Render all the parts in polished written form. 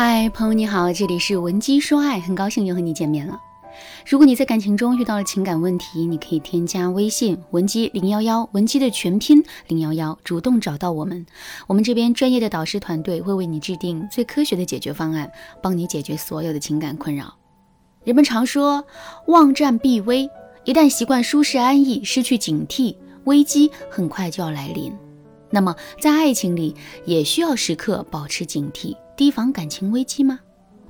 嗨，朋友你好，这里是文姬说爱，很高兴又和你见面了。如果你在感情中遇到了情感问题，你可以添加微信文姬011，文姬的全拼011，主动找到我们。我们这边专业的导师团队会为你制定最科学的解决方案，帮你解决所有的情感困扰。人们常说望战必危，一旦习惯舒适安逸，失去警惕，危机很快就要来临。那么在爱情里也需要时刻保持警惕，提防感情危机吗？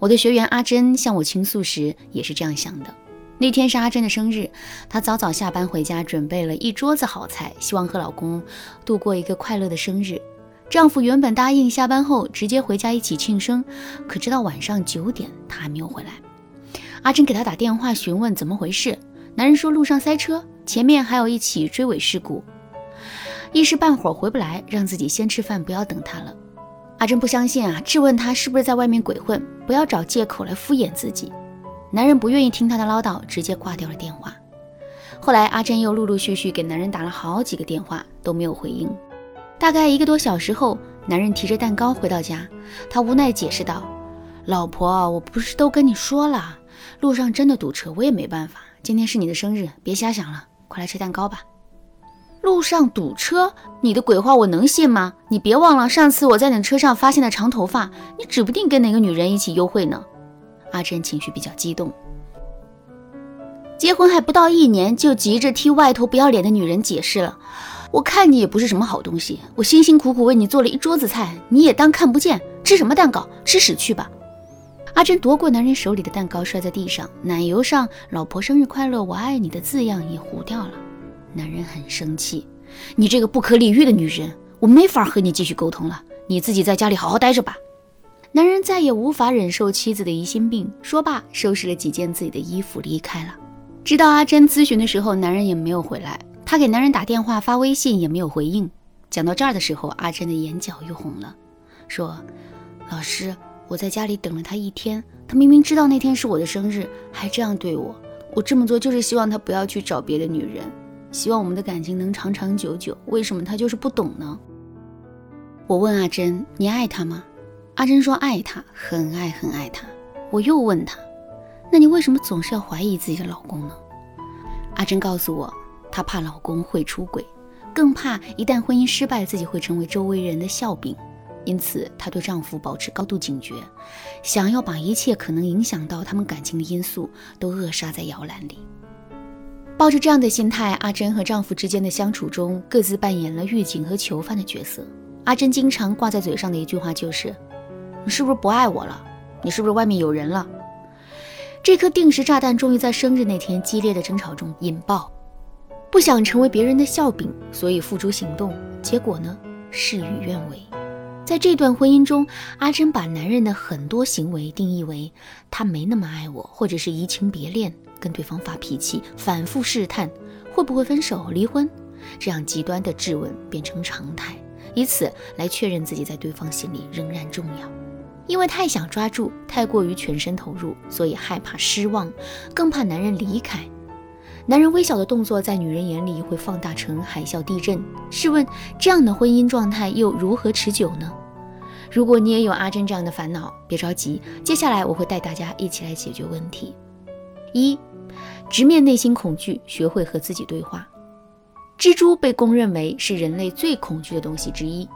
我的学员阿珍向我倾诉时也是这样想的。那天是阿珍的生日，她早早下班回家，准备了一桌子好菜，希望和老公度过一个快乐的生日。丈夫原本答应下班后直接回家一起庆生，可直到晚上9点他还没有回来。阿珍给他打电话询问怎么回事，男人说路上塞车，前面还有一起追尾事故，一时半会儿回不来，让自己先吃饭，不要等他了。阿珍不相信啊，质问他是不是在外面鬼混，不要找借口来敷衍自己。男人不愿意听他的唠叨，直接挂掉了电话。后来阿珍又陆陆续续给男人打了好几个电话，都没有回应。大概1个多小时后，男人提着蛋糕回到家，他无奈解释道，老婆，我不是都跟你说了，路上真的堵车，我也没办法，今天是你的生日，别瞎想了，快来吃蛋糕吧。路上堵车，你的鬼话我能信吗？你别忘了上次我在你的车上发现的长头发，你指不定跟哪个女人一起幽会呢。阿珍情绪比较激动，结婚还不到1年就急着替外头不要脸的女人解释了，我看你也不是什么好东西，我辛辛苦苦为你做了一桌子菜，你也当看不见，吃什么蛋糕，吃屎去吧。阿珍夺过男人手里的蛋糕摔在地上，奶油上老婆生日快乐我爱你的字样也糊掉了。男人很生气，你这个不可理喻的女人，我没法和你继续沟通了，你自己在家里好好待着吧。男人再也无法忍受妻子的疑心病，说罢收拾了几件自己的衣服离开了。直到阿珍咨询的时候，男人也没有回来，他给男人打电话发微信也没有回应。讲到这儿的时候，阿珍的眼角又红了，说老师，我在家里等了他1天，他明明知道那天是我的生日，还这样对我，我这么做就是希望他不要去找别的女人，希望我们的感情能长长久久，为什么他就是不懂呢？我问阿珍，你爱他吗？阿珍说爱他，很爱很爱他。我又问他，那你为什么总是要怀疑自己的老公呢？阿珍告诉我，她怕老公会出轨，更怕一旦婚姻失败，自己会成为周围人的笑柄。因此她对丈夫保持高度警觉，想要把一切可能影响到他们感情的因素都扼杀在摇篮里。抱着这样的心态，阿珍和丈夫之间的相处中各自扮演了狱警和囚犯的角色。阿珍经常挂在嘴上的一句话就是，你是不是不爱我了？你是不是外面有人了？这颗定时炸弹终于在生日那天激烈的争吵中引爆。不想成为别人的笑柄，所以付诸行动，结果呢，事与愿违。在这段婚姻中，阿珍把男人的很多行为定义为他没那么爱我，或者是移情别恋，跟对方发脾气，反复试探会不会分手离婚，这样极端的质问变成常态，以此来确认自己在对方心里仍然重要。因为太想抓住，太过于全身投入，所以害怕失望，更怕男人离开。男人微小的动作在女人眼里会放大成海啸地震，试问这样的婚姻状态又如何持久呢？如果你也有阿珍这样的烦恼，别着急，接下来我会带大家一起来解决问题。1，直面内心恐惧，学会和自己对话。蜘蛛被公认为是人类最恐惧的东西之一，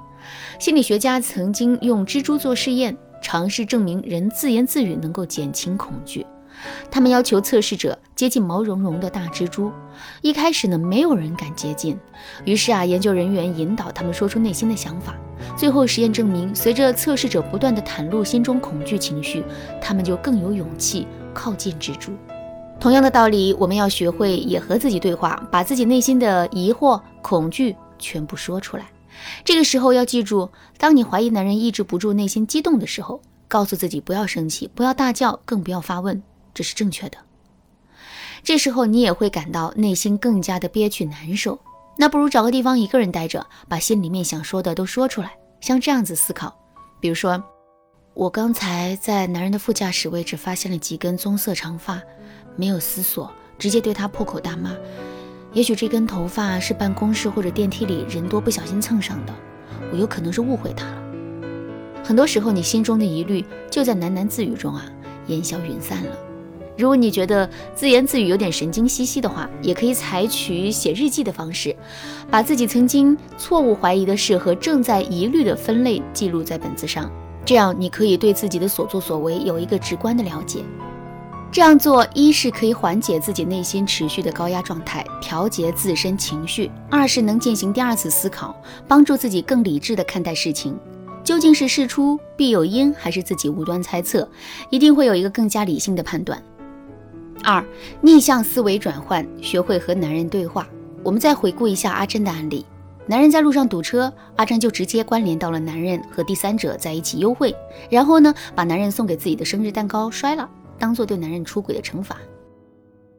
心理学家曾经用蜘蛛做试验，尝试证明人自言自语能够减轻恐惧。他们要求测试者接近毛茸茸的大蜘蛛，一开始呢，没有人敢接近，于是研究人员引导他们说出内心的想法。最后实验证明，随着测试者不断地袒露心中恐惧情绪，他们就更有勇气靠近蜘蛛。同样的道理，我们要学会也和自己对话，把自己内心的疑惑、恐惧全部说出来。这个时候要记住，当你怀疑男人抑制不住内心激动的时候，告诉自己不要生气，不要大叫，更不要发问，这是正确的。这时候你也会感到内心更加的憋屈难受，那不如找个地方一个人待着，把心里面想说的都说出来。像这样子思考，比如说，我刚才在男人的副驾驶位置发现了几根棕色长发，没有思索，直接对他破口大骂，也许这根头发是办公室或者电梯里人多不小心蹭上的，我有可能是误会他了。很多时候你心中的疑虑就在喃喃自语中烟消云散了。如果你觉得自言自语有点神经兮兮的话，也可以采取写日记的方式，把自己曾经错误怀疑的事和正在疑虑的分类记录在本子上，这样你可以对自己的所作所为有一个直观的了解。这样做，一是可以缓解自己内心持续的高压状态，调节自身情绪；二是能进行第二次思考，帮助自己更理智地看待事情。究竟是事出必有因，还是自己无端猜测，一定会有一个更加理性的判断。二，逆向思维转换，学会和男人对话。我们再回顾一下阿珍的案例，男人在路上堵车，阿珍就直接关联到了男人和第三者在一起幽会，然后呢，把男人送给自己的生日蛋糕摔了，当做对男人出轨的惩罚。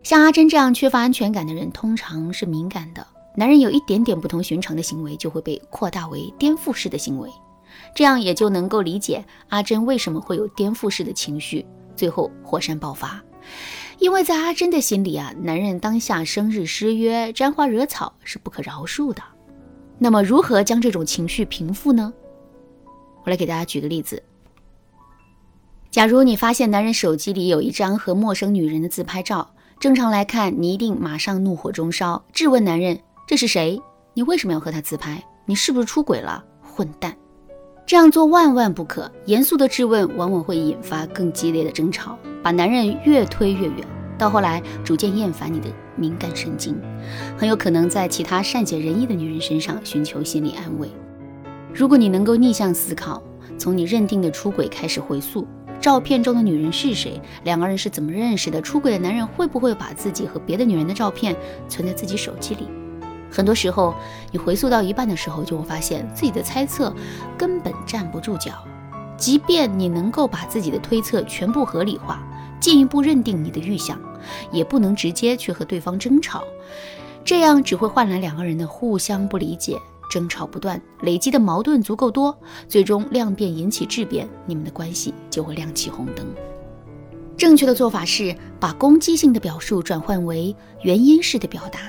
像阿珍这样缺乏安全感的人通常是敏感的，男人有一点点不同寻常的行为就会被扩大为颠覆式的行为，这样也就能够理解阿珍为什么会有颠覆式的情绪，最后火山爆发。因为在阿珍的心里男人当下生日失约、沾花惹草是不可饶恕的。那么如何将这种情绪平复呢？我来给大家举个例子。假如你发现男人手机里有一张和陌生女人的自拍照，正常来看你一定马上怒火中烧，质问男人：这是谁？你为什么要和他自拍？你是不是出轨了？混蛋！这样做万万不可，严肃的质问往往会引发更激烈的争吵，把男人越推越远，到后来逐渐厌烦你的敏感神经，很有可能在其他善解人意的女人身上寻求心理安慰。如果你能够逆向思考，从你认定的出轨开始回溯，照片中的女人是谁？两个人是怎么认识的？出轨的男人会不会把自己和别的女人的照片存在自己手机里？很多时候，你回溯到一半的时候，就会发现自己的猜测根本站不住脚。即便你能够把自己的推测全部合理化，进一步认定你的预想，也不能直接去和对方争吵，这样只会换来两个人的互相不理解，争吵不断，累积的矛盾足够多，最终量变引起质变，你们的关系就会亮起红灯。正确的做法是把攻击性的表述转换为原因式的表达，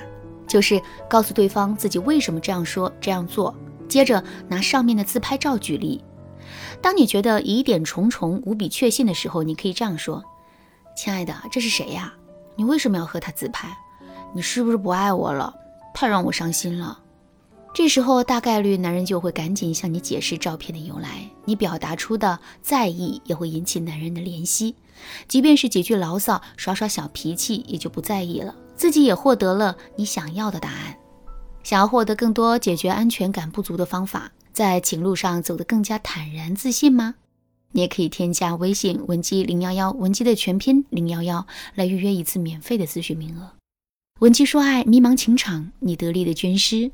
就是告诉对方自己为什么这样说、这样做。接着拿上面的自拍照举例，当你觉得疑点重重、无比确信的时候，你可以这样说：亲爱的，这是谁呀？你为什么要和他自拍？你是不是不爱我了？太让我伤心了。这时候大概率男人就会赶紧向你解释照片的由来，你表达出的在意也会引起男人的怜惜，即便是几句牢骚、耍耍小脾气也就不在意了，自己也获得了你想要的答案。想要获得更多解决安全感不足的方法，在情路上走得更加坦然自信吗？你也可以添加微信文姬011，文姬的全拼011，来预约一次免费的咨询名额。文姬说爱，迷茫情场，你得力的军师。